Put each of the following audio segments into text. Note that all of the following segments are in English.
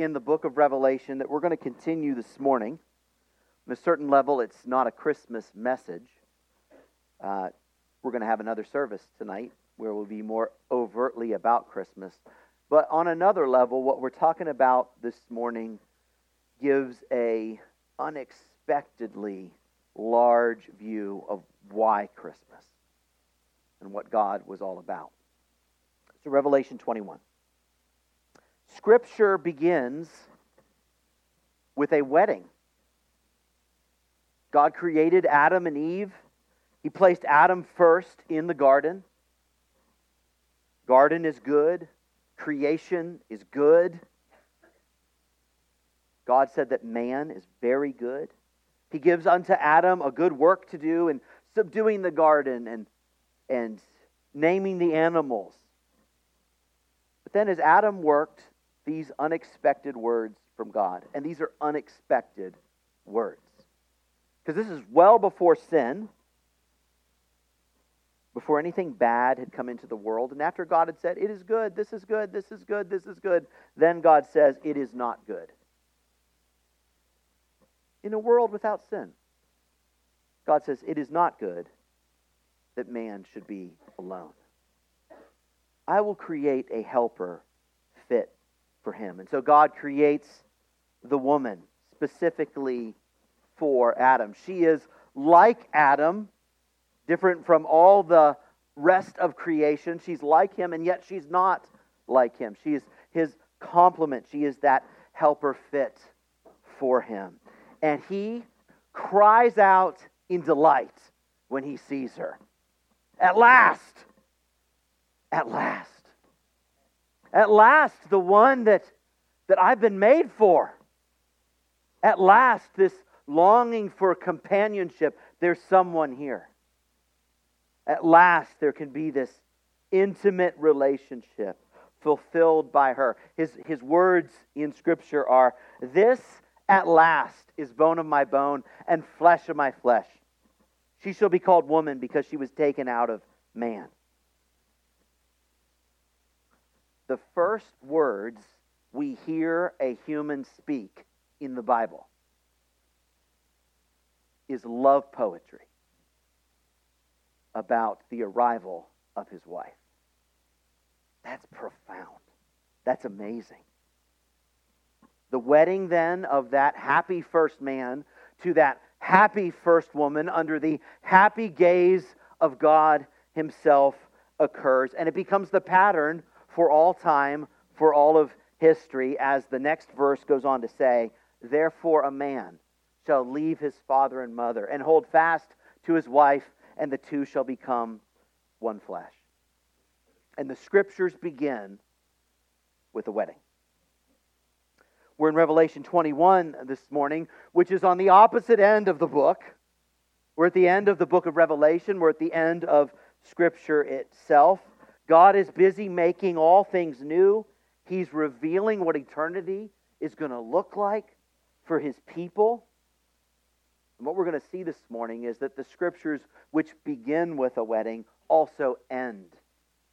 In the book of Revelation that we're going to continue this morning. On a certain level, it's not a Christmas message. We're going to have another service tonight where we'll be more overtly about Christmas. But on another level, what we're talking about this morning gives a unexpectedly large view of why Christmas and what God was all about. So Revelation 21. Scripture begins with a wedding. God created Adam and Eve. He placed Adam first in the garden. Garden is good. Creation is good. God said that man is very good. He gives unto Adam a good work to do in subduing the garden and naming the animals. But then as Adam worked, these unexpected words from God. And these are unexpected words. Because this is well before sin, before anything bad had come into the world. And after God had said, it is good, this is good, this is good, this is good, then God says, it is not good. In a world without sin, God says, it is not good that man should be alone. I will create a helper fit for him. And so God creates the woman specifically for Adam. She is like Adam, different from all the rest of creation. She's like him, and yet she's not like him. She is his complement. She is that helper fit for him. And he cries out in delight when he sees her. At last! At last! At last, the one that I've been made for. At last, this longing for companionship. There's someone here. At last, there can be this intimate relationship fulfilled by her. His words in Scripture are, this at last is bone of my bone and flesh of my flesh. She shall be called woman because she was taken out of man. The first words we hear a human speak in the Bible is love poetry about the arrival of his wife. That's profound. That's amazing. The wedding then of that happy first man to that happy first woman under the happy gaze of God himself occurs, and it becomes the pattern for all time, for all of history, as the next verse goes on to say, therefore a man shall leave his father and mother and hold fast to his wife, and the two shall become one flesh. And the Scriptures begin with a wedding. We're in Revelation 21 this morning, which is on the opposite end of the book. We're at the end of the book of Revelation. We're at the end of Scripture itself. God is busy making all things new. He's revealing what eternity is going to look like for His people. And what we're going to see this morning is that the Scriptures, which begin with a wedding, also end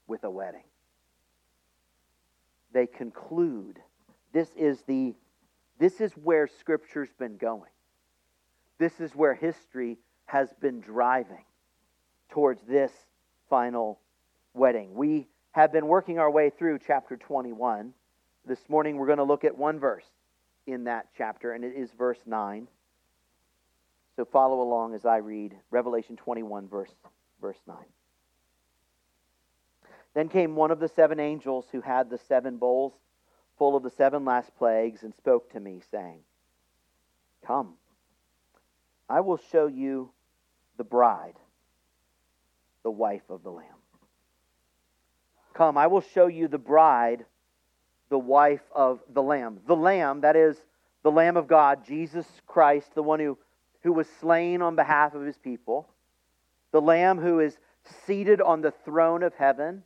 with a wedding. They conclude. This is where Scripture's been going. This is where history has been driving towards this final wedding. We have been working our way through chapter 21. This morning we're going to look at one verse in that chapter, and it is verse 9. So follow along as I read Revelation 21, verse 9. Then came one of the seven angels who had the seven bowls full of the seven last plagues and spoke to me, saying, come, I will show you the bride, the wife of the Lamb. Come, I will show you the bride, the wife of the Lamb. The Lamb, that is, the Lamb of God, Jesus Christ, the one who was slain on behalf of His people. The Lamb who is seated on the throne of heaven,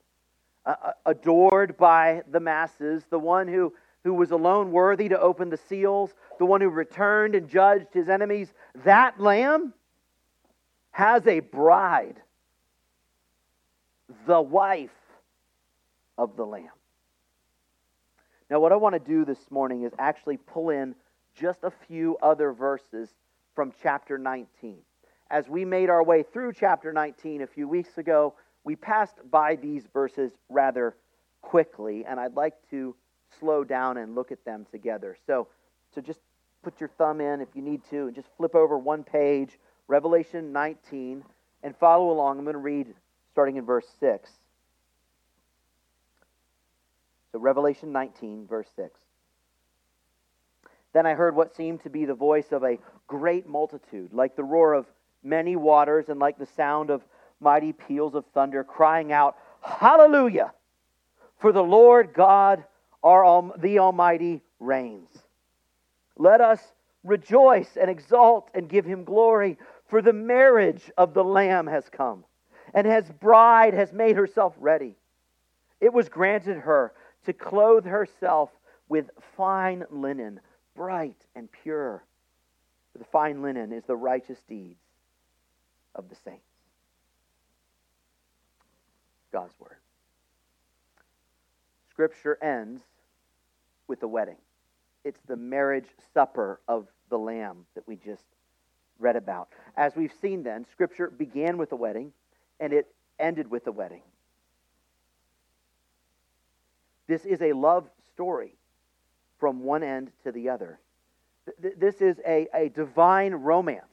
adored by the masses. The one who was alone worthy to open the seals. The one who returned and judged His enemies. That Lamb has a bride, the wife of the Lamb. Now, what I want to do this morning is actually pull in just a few other verses from chapter 19. As we made our way through chapter 19 a few weeks ago, we passed by these verses rather quickly, and I'd like to slow down and look at them together. So just put your thumb in if you need to, and just flip over one page, Revelation 19, and follow along. I'm going to read starting in verse 6. So Revelation 19, verse 6. Then I heard what seemed to be the voice of a great multitude, like the roar of many waters and like the sound of mighty peals of thunder, crying out, "Hallelujah! For the Lord God, the Almighty, reigns. Let us rejoice and exult and give Him glory, for the marriage of the Lamb has come, and His bride has made herself ready. It was granted her to clothe herself with fine linen, bright and pure. The fine linen is the righteous deeds of the saints." God's Word. Scripture ends with a wedding. It's the marriage supper of the Lamb that we just read about. As we've seen then, Scripture began with a wedding and it ended with a wedding. This is a love story from one end to the other. This is a divine romance.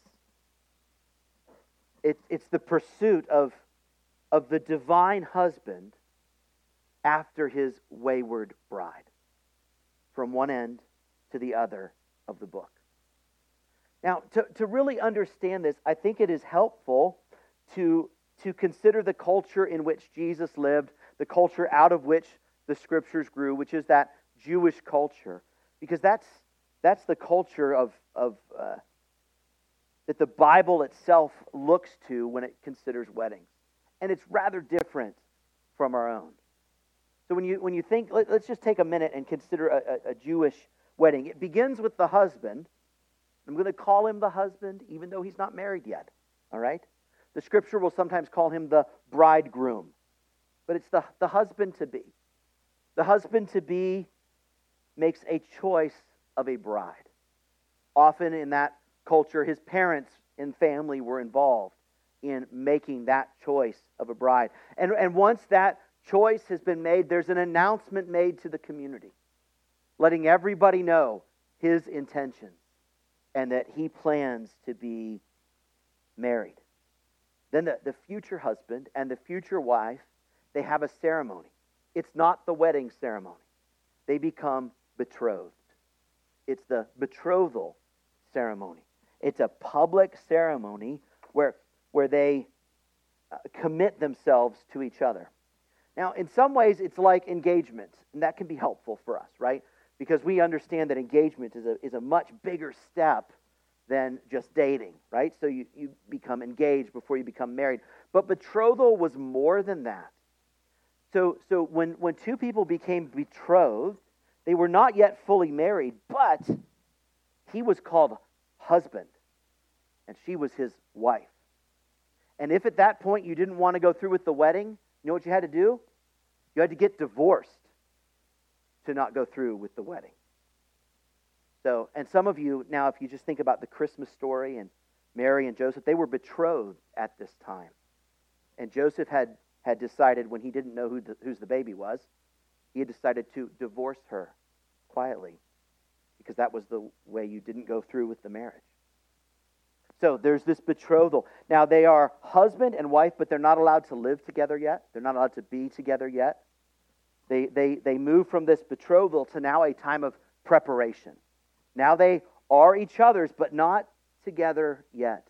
It's the pursuit of the divine husband after his wayward bride, from one end to the other of the book. Now, to really understand this, I think it is helpful to consider the culture in which Jesus lived, the culture out of which the Scriptures grew, which is that Jewish culture, because that's the culture of that the Bible itself looks to when it considers weddings. And it's rather different from our own. So when you think, let's just take a minute and consider a Jewish wedding. It begins with the husband. I'm going to call him the husband, even though he's not married yet. All right? The Scripture will sometimes call him the bridegroom. But it's the husband-to-be. The husband-to-be makes a choice of a bride. Often in that culture, his parents and family were involved in making that choice of a bride. And once that choice has been made, there's an announcement made to the community, letting everybody know his intention and that he plans to be married. Then the future husband and the future wife, they have a ceremony. It's not the wedding ceremony. They become betrothed. It's the betrothal ceremony. It's a public ceremony where they commit themselves to each other. Now, in some ways, it's like engagement, and that can be helpful for us, right? Because we understand that engagement is a much bigger step than just dating, right? So you become engaged before you become married. But betrothal was more than that. So when two people became betrothed, they were not yet fully married, but he was called husband, and she was his wife. And if at that point you didn't want to go through with the wedding, you know what you had to do? You had to get divorced to not go through with the wedding. So, and some of you, now if you just think about the Christmas story and Mary and Joseph, they were betrothed at this time. And Joseph had decided, when he didn't know whose the baby was, he had decided to divorce her quietly, because that was the way you didn't go through with the marriage. So there's this betrothal. Now, they are husband and wife, but they're not allowed to live together yet. They're not allowed to be together yet. They move from this betrothal to now a time of preparation. Now they are each other's, but not together yet.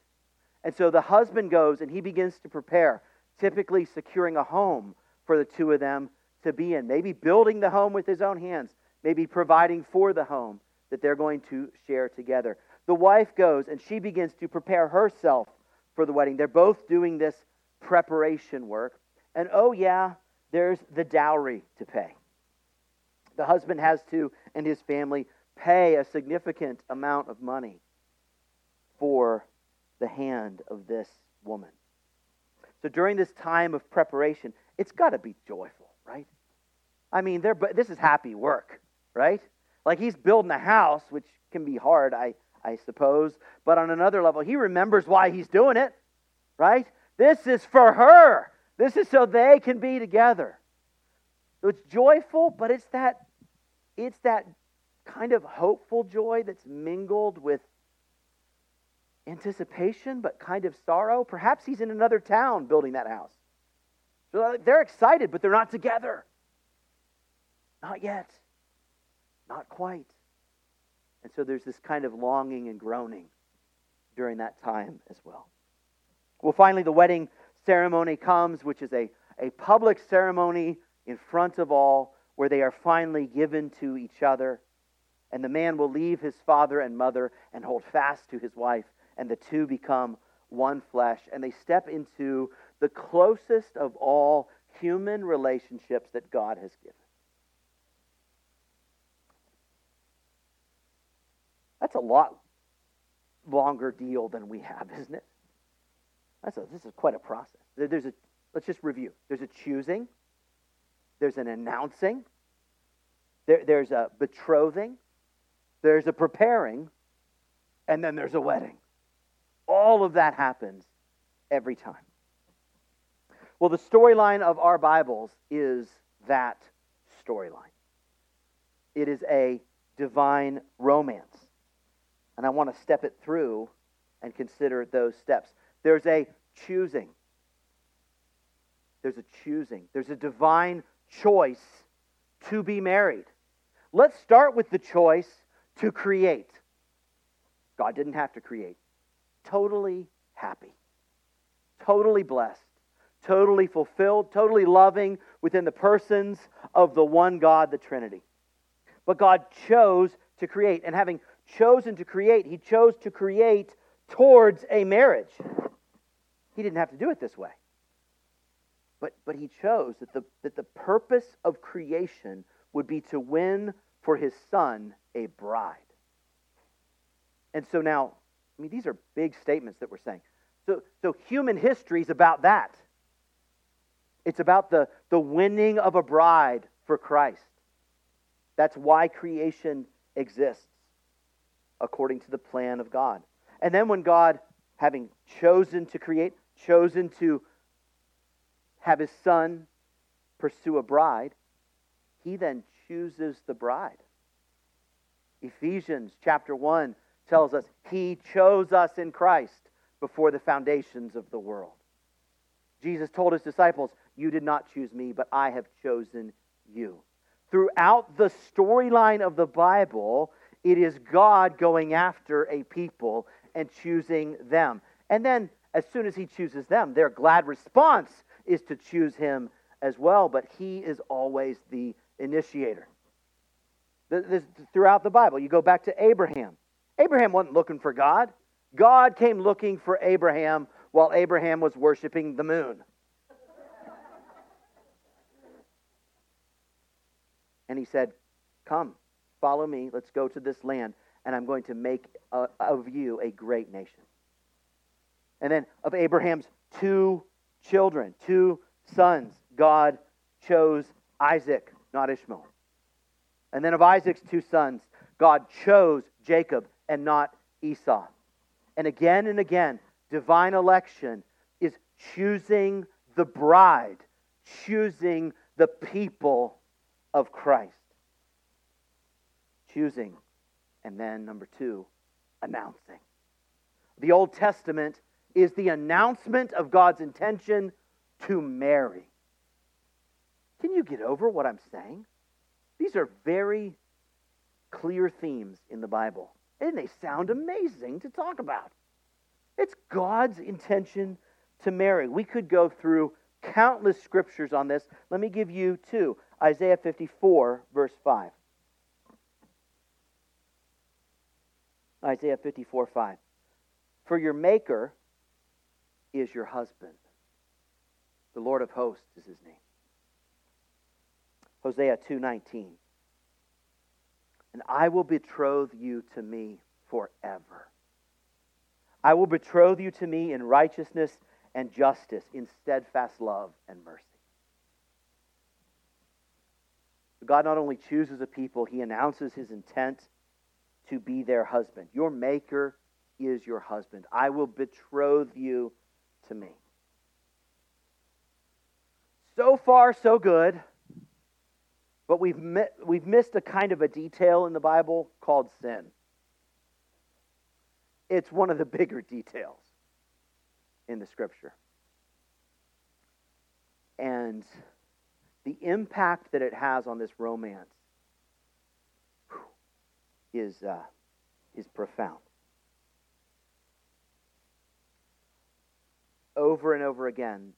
And so the husband goes and he begins to prepare, typically securing a home for the two of them to be in, maybe building the home with his own hands, maybe providing for the home that they're going to share together. The wife goes and she begins to prepare herself for the wedding. They're both doing this preparation work. And oh yeah, there's the dowry to pay. The husband has to, and his family, pay a significant amount of money for the hand of this woman. So during this time of preparation, it's got to be joyful, right? I mean, this is happy work. right? Like he's building a house, which can be hard, I suppose. But on another level, he remembers why he's doing it, right? This is for her. This is so they can be together. So it's joyful, but it's that kind of hopeful joy that's mingled with anticipation, but kind of sorrow. Perhaps he's in another town building that house. So they're excited, but they're not together. Not yet. Not quite. And so there's this kind of longing and groaning during that time as well. Well, finally, the wedding ceremony comes, which is a public ceremony in front of all, where they are finally given to each other. And the man will leave his father and mother and hold fast to his wife, and the two become one flesh. And they step into the closest of all human relationships that God has given. That's a lot longer deal than we have, isn't it? This is quite a process. Let's just review. There's a choosing. There's an announcing. There's a betrothing. There's a preparing. And then there's a wedding. All of that happens every time. Well, the storyline of our Bibles is that storyline. It is a divine romance. And I want to step it through and consider those steps. There's a choosing. There's a choosing. There's a divine choice to be married. Let's start with the choice to create. God didn't have to create. Totally happy. Totally blessed. Totally fulfilled. Totally loving within the persons of the one God, the Trinity. But God chose to create. And having chosen to create, he chose to create towards a marriage. He didn't have to do it this way. But he chose that the purpose of creation would be to win for his son a bride. And so now, I mean, these are big statements that we're saying. So human history is about that. It's about the winning of a bride for Christ. That's why creation exists, according to the plan of God. And then when God, having chosen to create, chosen to have his son pursue a bride, he then chooses the bride. Ephesians chapter 1 tells us he chose us in Christ before the foundations of the world. Jesus told his disciples, "You did not choose me, but I have chosen you." Throughout the storyline of the Bible, it is God going after a people and choosing them. And then, as soon as he chooses them, their glad response is to choose him as well. But he is always the initiator. This, throughout the Bible, you go back to Abraham. Abraham wasn't looking for God. God came looking for Abraham while Abraham was worshiping the moon. And he said, "Come. Follow me, let's go to this land, and I'm going to make of you a great nation." And then of Abraham's two sons, God chose Isaac, not Ishmael. And then of Isaac's two sons, God chose Jacob and not Esau. And again, divine election is choosing the bride, choosing the people of Christ. Choosing, and then number two, announcing. The Old Testament is the announcement of God's intention to marry. Can you get over what I'm saying? These are very clear themes in the Bible, and they sound amazing to talk about. It's God's intention to marry. We could go through countless scriptures on this. Let me give you two. Isaiah 54, verse 5. Isaiah 54, 5. "For your maker is your husband. The Lord of hosts is his name." Hosea 2:19. "And I will betroth you to me forever. I will betroth you to me in righteousness and justice, in steadfast love and mercy." God not only chooses a people, he announces his intent to be their husband. Your maker is your husband. I will betroth you to me. So far, so good. But we've missed a kind of a detail in the Bible called sin. It's one of the bigger details in the Scripture. And the impact that it has on this romance is profound. Over and over again,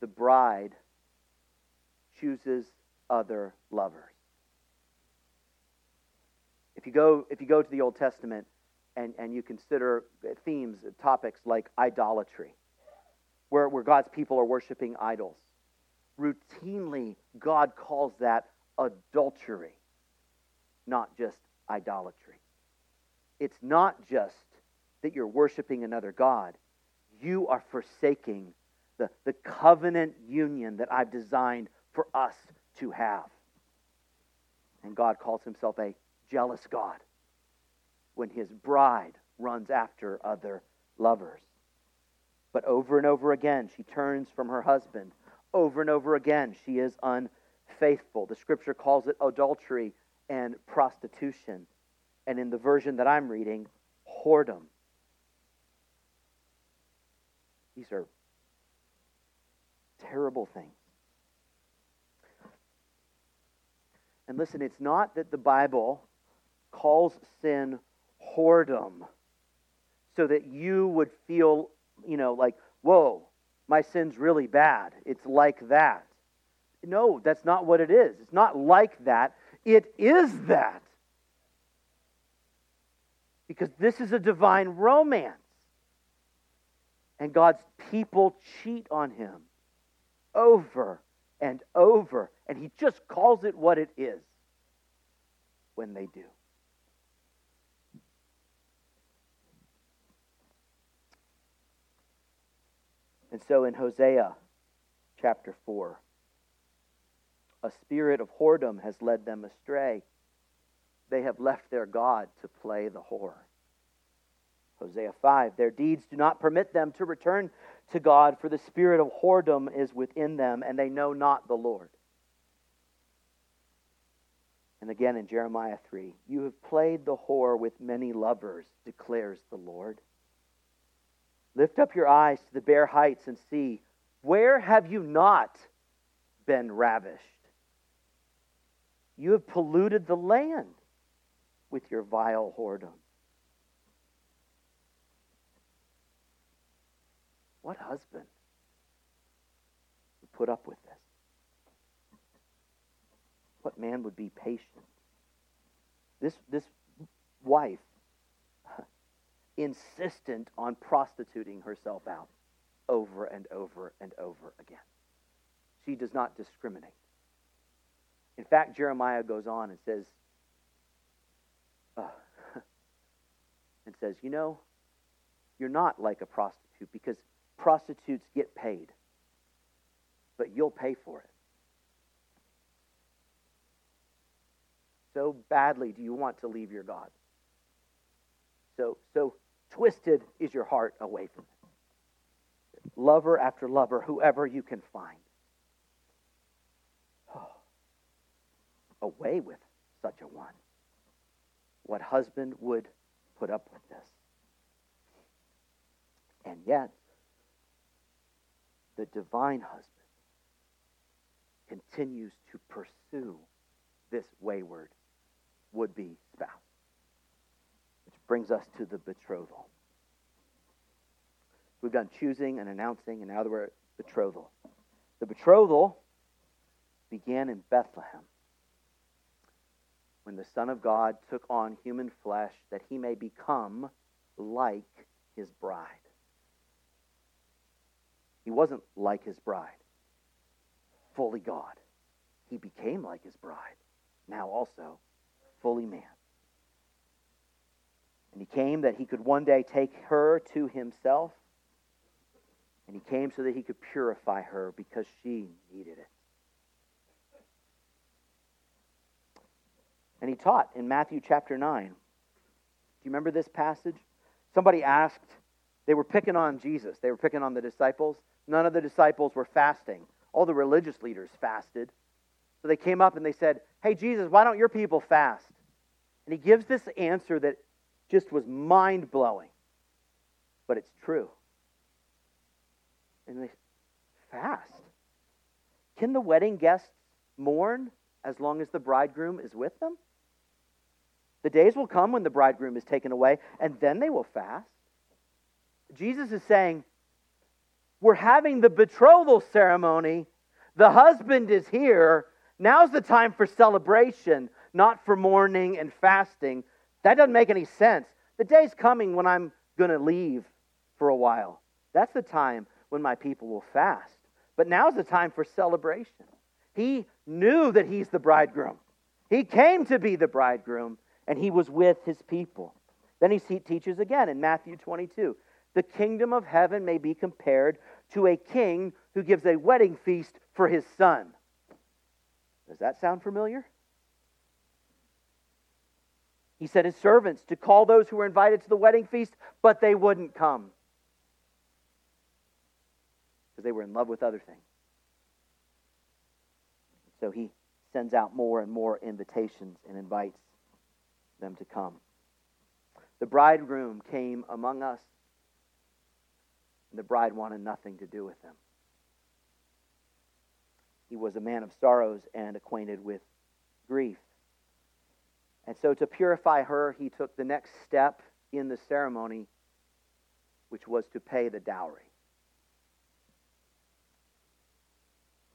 the bride chooses other lovers. If you go to the Old Testament and you consider themes, topics like idolatry, where God's people are worshiping idols, routinely God calls that adultery, not just idolatry. It's not just that you're worshiping another god. You are forsaking the covenant union that I've designed for us to have. And God calls himself a jealous God when his bride runs after other lovers. But over and over again, she turns from her husband. Over and over again, she is unfaithful. The Scripture calls it adultery and prostitution. And in the version that I'm reading, whoredom. These are terrible things. And listen, it's not that the Bible calls sin whoredom so that you would feel, like, whoa, my sin's really bad. It's like that. No, that's not what it is. It's not like that. It is that. Because this is a divine romance. And God's people cheat on him over and over, and he just calls it what it is when they do. And so in Hosea chapter 4, a spirit of whoredom has led them astray. They have left their God to play the whore. Hosea 5, their deeds do not permit them to return to God, for the spirit of whoredom is within them, and they know not the Lord. And again in Jeremiah 3, you have played the whore with many lovers, declares the Lord. Lift up your eyes to the bare heights and see, where have you not been ravished? You have polluted the land with your vile whoredom. What husband would put up with this? What man would be patient? This wife, insistent on prostituting herself out over and over and over again. She does not discriminate. In fact, Jeremiah goes on and says, you're not like a prostitute, because prostitutes get paid, but you'll pay for it. So badly do you want to leave your God. So twisted is your heart away from it. Lover after lover, whoever you can find. Oh, away with such a one. What husband would put up with this? And yet, the divine husband continues to pursue this wayward would-be spouse. Which brings us to the betrothal. We've done choosing and announcing, and now we're at betrothal. The betrothal began in Bethlehem when the Son of God took on human flesh that he may become like his bride. He wasn't like his bride, fully God. He became like his bride, now also fully man. And he came that he could one day take her to himself, and he came so that he could purify her because she needed it. And he taught in Matthew chapter 9. Do you remember this passage? Somebody asked, they were picking on Jesus. They were picking on the disciples. None of the disciples were fasting. All the religious leaders fasted. So they came up and they said, "Hey, Jesus, why don't your people fast?" And he gives this answer that just was mind-blowing. But it's true. And they fast. Can the wedding guests mourn as long as the bridegroom is with them? The days will come when the bridegroom is taken away, and then they will fast. Jesus is saying, we're having the betrothal ceremony. The husband is here. Now's the time for celebration, not for mourning and fasting. That doesn't make any sense. The day's coming when I'm going to leave for a while. That's the time when my people will fast. But now's the time for celebration. He knew that he's the bridegroom. He came to be the bridegroom, and he was with his people. Then he teaches again in Matthew 22. The kingdom of heaven may be compared to a king who gives a wedding feast for his son. Does that sound familiar? He sent his servants to call those who were invited to the wedding feast, but they wouldn't come. Because they were in love with other things. So he sends out more and more invitations and invites them to come. The bridegroom came among us, and the bride wanted nothing to do with him. He was a man of sorrows and acquainted with grief. And so to purify her, he took the next step in the ceremony, which was to pay the dowry.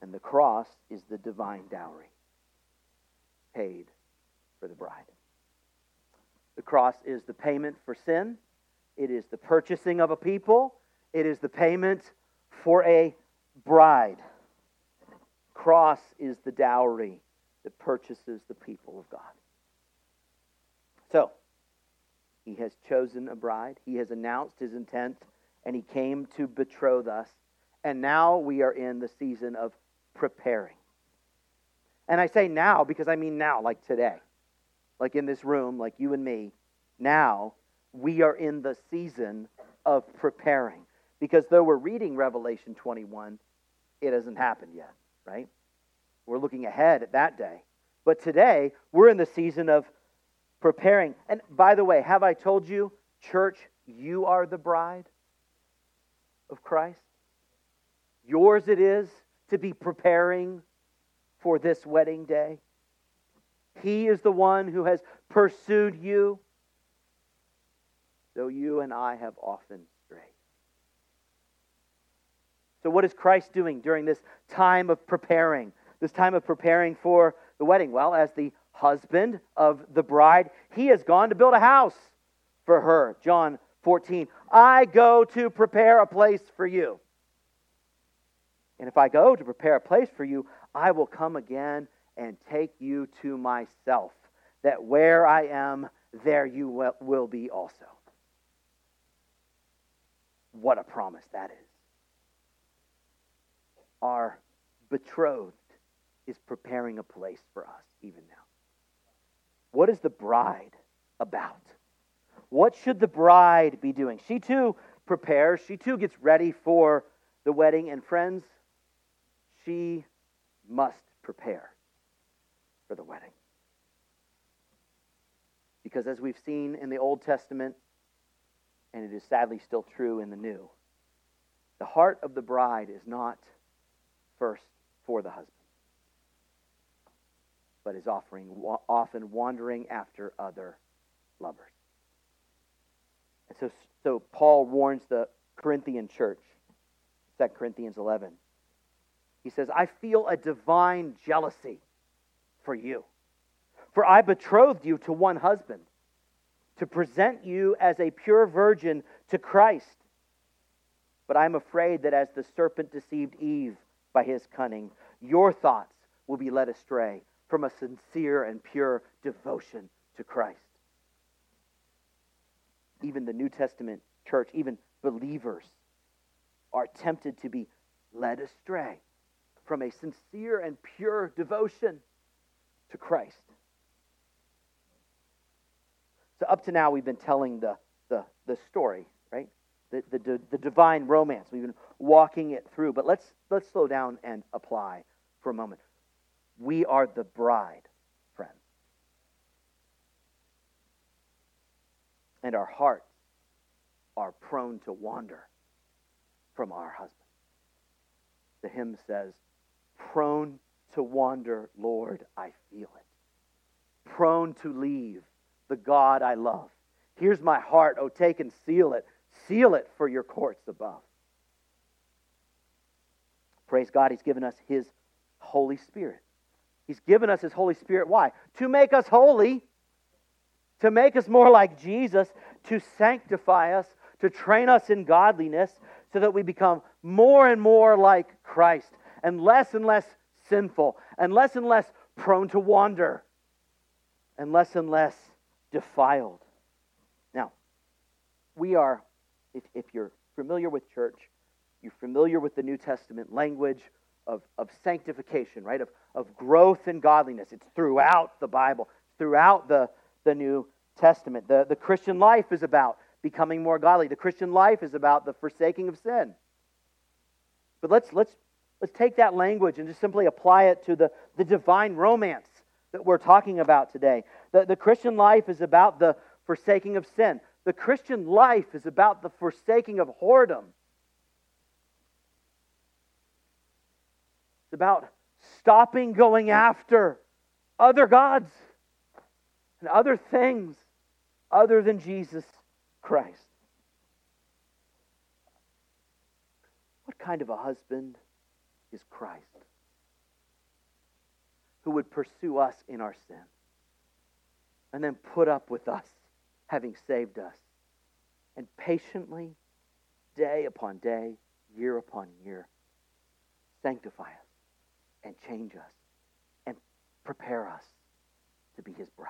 And the cross is the divine dowry paid for the bride. The cross is the payment for sin. It is the purchasing of a people. It is the payment for a bride. Cross is the dowry that purchases the people of God. So, he has chosen a bride. He has announced his intent, and he came to betroth us. And now we are in the season of preparing. And I say now because I mean now, like today. Like in this room, like you and me. Now, we are in the season of preparing. Because though we're reading Revelation 21, it hasn't happened yet, right? We're looking ahead at that day. But today, we're in the season of preparing. And by the way, have I told you, church, you are the bride of Christ? Yours it is to be preparing for this wedding day. He is the one who has pursued you, though you and I have often strayed. So what is Christ doing during this time of preparing for the wedding? Well, as the husband of the bride, he has gone to build a house for her. John 14, I go to prepare a place for you. And if I go to prepare a place for you, I will come again and take you to myself, that where I am, there you will be also. What a promise that is. Our betrothed is preparing a place for us even now. What is the bride about? What should the bride be doing? She too prepares. She too gets ready for the wedding. And friends, she must prepare for the wedding. Because as we've seen in the Old Testament, and it is sadly still true in the New, the heart of the bride is not first for the husband, but is often wandering after other lovers. And so Paul warns the Corinthian church, 2 Corinthians 11, he says, I feel a divine jealousy for you. For I betrothed you to one husband, to present you as a pure virgin to Christ. But I'm afraid that as the serpent deceived Eve by his cunning, your thoughts will be led astray from a sincere and pure devotion to Christ. Even the New Testament church, even believers, are tempted to be led astray from a sincere and pure devotion to Christ. So up to now, we've been telling the story, right? The divine romance. We've been walking it through. But let's slow down and apply for a moment. We are the bride, friend. And our hearts are prone to wander from our husband. The hymn says, "Prone to wander, Lord, I feel it. Prone to leave the God I love. Here's my heart, oh, take and seal it. Seal it for your courts above." Praise God, He's given us His Holy Spirit. He's given us His Holy Spirit. Why? To make us holy, to make us more like Jesus, to sanctify us, to train us in godliness, so that we become more and more like Christ, and less sinful, and less prone to wander, and less defiled. Now, we are, if you're familiar with church, you're familiar with the New Testament language of sanctification, right? Of growth in godliness. It's throughout the Bible, throughout the New Testament. The Christian life is about becoming more godly. The Christian life is about the forsaking of sin. But let's take that language and just simply apply it to the divine romance that we're talking about today. The Christian life is about the forsaking of sin. The Christian life is about the forsaking of whoredom. It's about stopping going after other gods and other things other than Jesus Christ. What kind of a husband is Christ, who would pursue us in our sin and then put up with us, having saved us, and patiently, day upon day, year upon year, sanctify us and change us and prepare us to be His bride?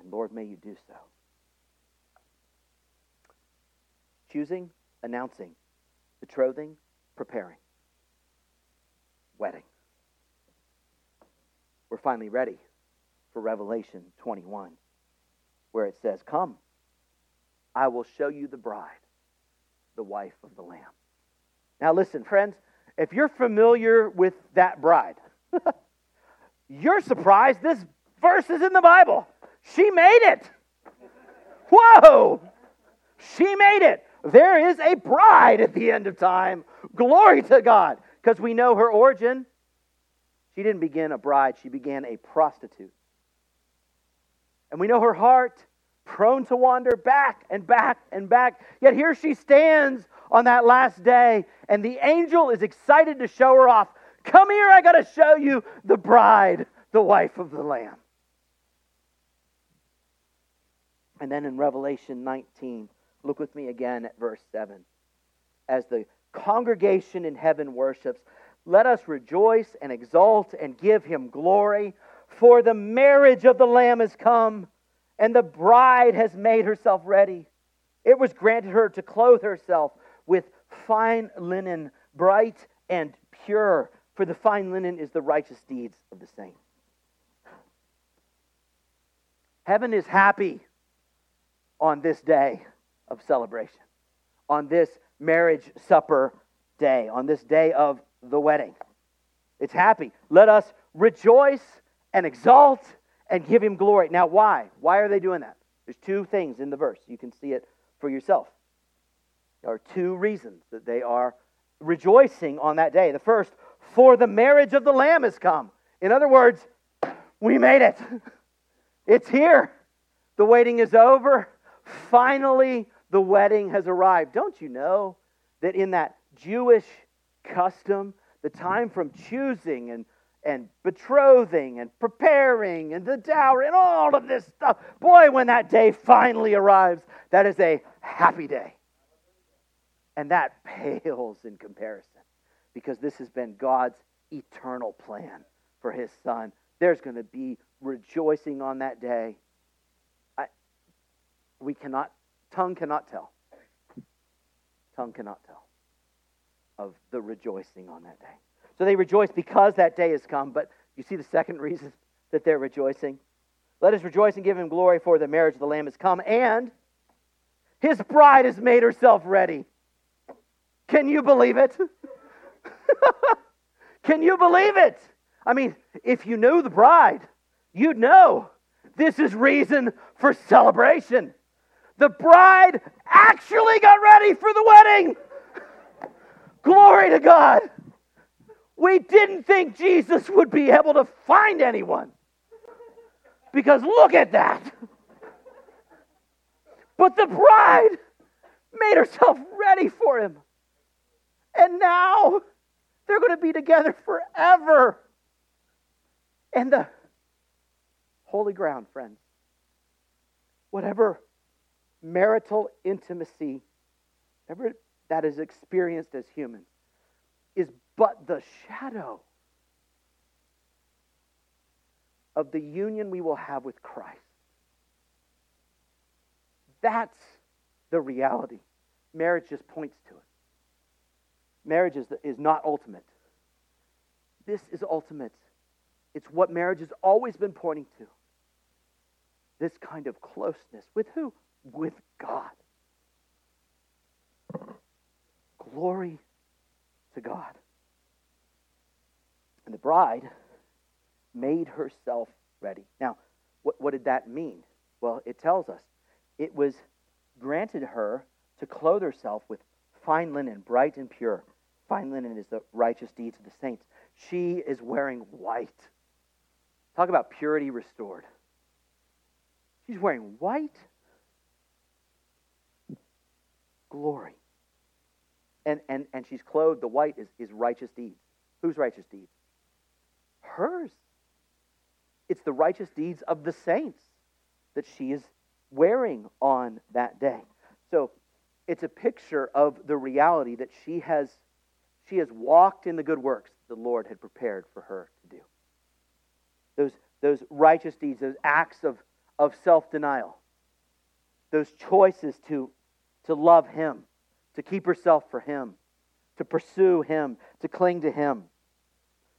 And Lord, may You do so. Choosing, announcing, betrothing, preparing, wedding. We're finally ready for Revelation 21, where it says, "Come, I will show you the bride, the wife of the Lamb." Now listen, friends, if you're familiar with that bride, you're surprised this verse is in the Bible. She made it. Whoa! She made it. There is a bride at the end of time. Glory to God. Because we know her origin. She didn't begin a bride. She began a prostitute. And we know her heart, prone to wander back and back and back. Yet here she stands on that last day, and the angel is excited to show her off. "Come here, I got to show you the bride, the wife of the Lamb." And then in Revelation 19, look with me again at verse 7. "As the congregation in heaven worships, let us rejoice and exult and give Him glory, for the marriage of the Lamb has come, and the bride has made herself ready. It was granted her to clothe herself with fine linen, bright and pure, for the fine linen is the righteous deeds of the saints." Heaven is happy on this day of celebration, on this marriage supper day, on this day of the wedding. It's happy. Let us rejoice and exalt and give Him glory. Now, why? Why are they doing that? There's two things in the verse. You can see it for yourself. There are two reasons that they are rejoicing on that day. The first, for the marriage of the Lamb has come. In other words, we made it. It's here. The waiting is over. Finally, the wedding has arrived. Don't you know that in that Jewish custom, the time from choosing and betrothing and preparing and the dowry and all of this stuff, boy, when that day finally arrives, that is a happy day. And that pales in comparison, because this has been God's eternal plan for His Son. There's going to be rejoicing on that day. Tongue cannot tell. Tongue cannot tell of the rejoicing on that day. So they rejoice because that day has come. But you see the second reason that they're rejoicing? Let us rejoice and give him glory, for the marriage of the Lamb is come, and his bride has made herself ready. Can you believe it? Can you believe it? I mean, if you knew the bride, you'd know this is reason for celebration. The bride actually got ready for the wedding. Glory to God. We didn't think Jesus would be able to find anyone, because look at that. But the bride made herself ready for him. And now they're going to be together forever. And the holy ground, friends, whatever marital intimacy, whatever that is experienced as human, is but the shadow of the union we will have with Christ. That's the reality. Marriage just points to it. Marriage is not ultimate. This is ultimate. It's what marriage has always been pointing to. This kind of closeness. With who? With God. Glory to God. And the bride made herself ready. Now, what did that mean? Well, it tells us it was granted her to clothe herself with fine linen, bright and pure. Fine linen is the righteous deeds of the saints. She is wearing white. Talk about purity restored. She's wearing white. Glory. And she's clothed, the white is righteous deeds. Whose righteous deeds? Hers. It's the righteous deeds of the saints that she is wearing on that day. So it's a picture of the reality that she has walked in the good works the Lord had prepared for her to do. Those righteous deeds, those acts of self-denial, those choices to love him, to keep herself for him, to pursue him, to cling to him.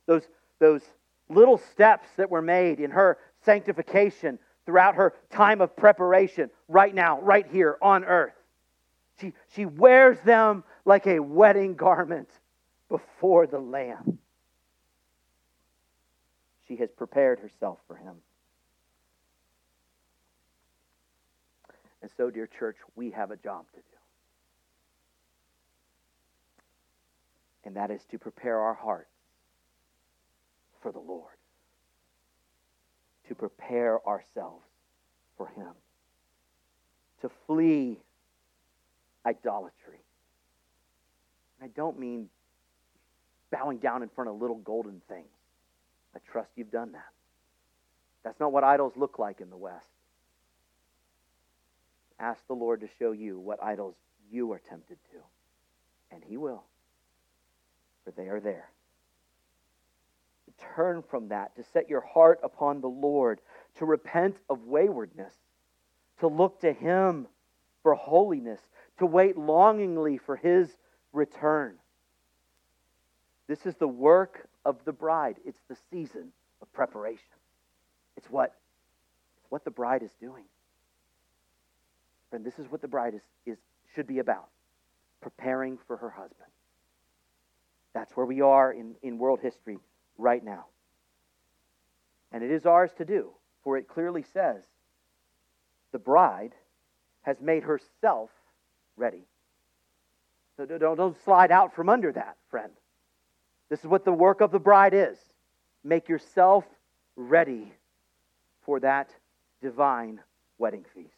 Those little steps that were made in her sanctification throughout her time of preparation, right now, right here on earth. She wears them like a wedding garment before the Lamb. She has prepared herself for him. And so, dear church, we have a job to do. And that is to prepare our hearts for the Lord. To prepare ourselves for him. To flee idolatry. I don't mean bowing down in front of little golden things. I trust you've done that. That's not what idols look like in the West. Ask the Lord to show you what idols you are tempted to, and he will, for they are there. To turn from that, to set your heart upon the Lord, to repent of waywardness, to look to him for holiness, to wait longingly for his return. This is the work of the bride. It's the season of preparation. It's what the bride is doing. And this is what the bride should be about, preparing for her husband. That's where we are in world history right now. And it is ours to do, for it clearly says, the bride has made herself ready. So don't slide out from under that, friend. This is what the work of the bride is. Make yourself ready for that divine wedding feast.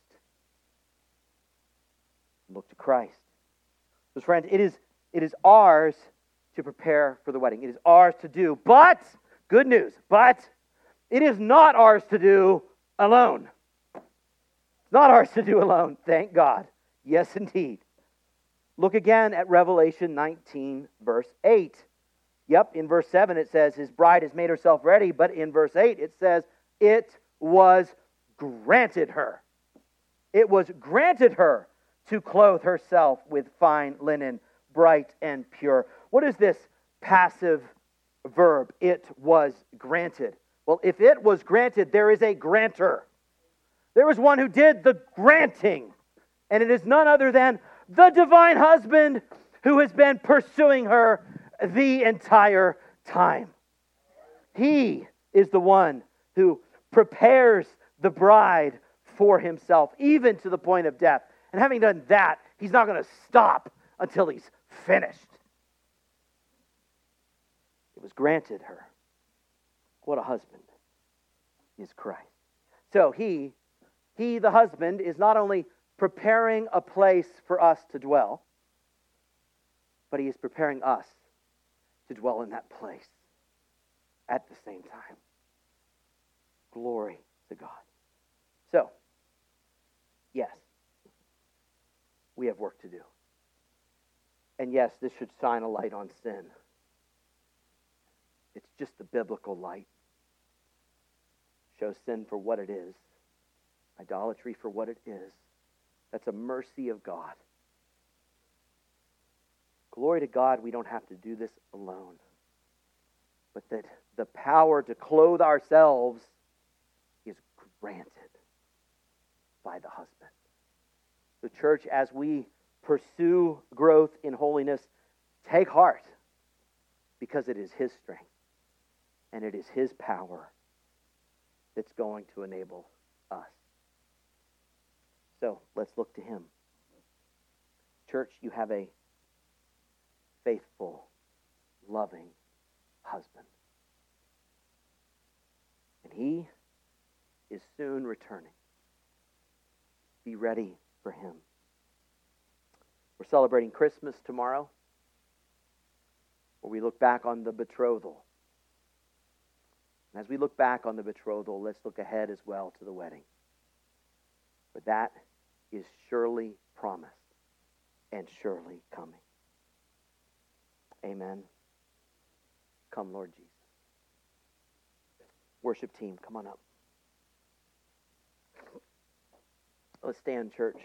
Look to Christ. So, friends, it is ours to prepare for the wedding. It is ours to do, but, good news, but it is not ours to do alone. Not ours to do alone, thank God. Yes, indeed. Look again at Revelation 19, verse 8. Yep, in verse 7 it says, his bride has made herself ready, but in verse 8 it says, it was granted her. It was granted her to clothe herself with fine linen, bright and pure. What is this passive verb, it was granted? Well, if it was granted, there is a grantor. There was one who did the granting, and it is none other than the divine husband who has been pursuing her the entire time. He is the one who prepares the bride for himself, even to the point of death. And having done that, he's not going to stop until he's finished. It was granted her. What a husband is Christ. So he, the husband, is not only preparing a place for us to dwell, but he is preparing us to dwell in that place at the same time. Glory to God. So, yes, we have work to do. And yes, this should shine a light on sin. It's just the biblical light. Shows sin for what it is, idolatry for what it is. That's a mercy of God. Glory to God, we don't have to do this alone. But that the power to clothe ourselves is granted by the husband. The church, as we pursue growth in holiness, take heart, because it is his strength and it is his power that's going to enable us. So let's look to him. Church, you have a faithful, loving husband. And he is soon returning. Be ready for him. We're celebrating Christmas tomorrow, where we look back on the betrothal. And as we look back on the betrothal, let's look ahead as well to the wedding. For that is surely promised and surely coming. Amen. Come, Lord Jesus. Worship team, come on up. Let's stand, church.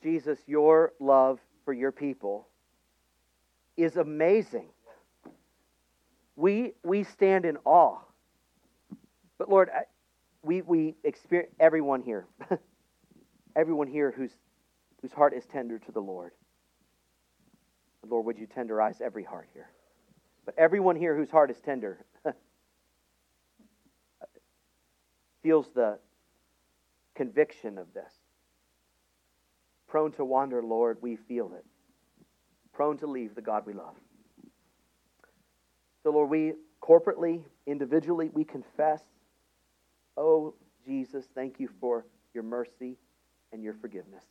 Jesus, your love for your people is amazing. We stand in awe. But Lord, we experience everyone here. Everyone here whose heart is tender to the Lord. Lord, would you tenderize every heart here? But everyone here whose heart is tender feels the conviction of this. Prone to wander, Lord, we feel it. Prone to leave the God we love. So, Lord, we corporately, individually, we confess, oh, Jesus, thank you for your mercy and your forgiveness.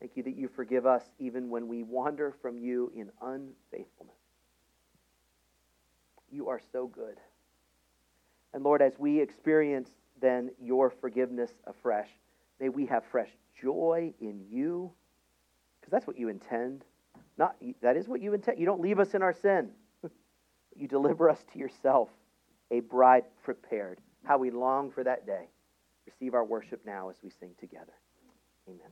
Thank you that you forgive us even when we wander from you in unfaithfulness. You are so good. And Lord, as we experience then your forgiveness afresh, may we have fresh joy in you, because that's what you intend. That is what you intend. You don't leave us in our sin. You deliver us to yourself, a bride prepared. How we long for that day. Receive our worship now as we sing together. Amen.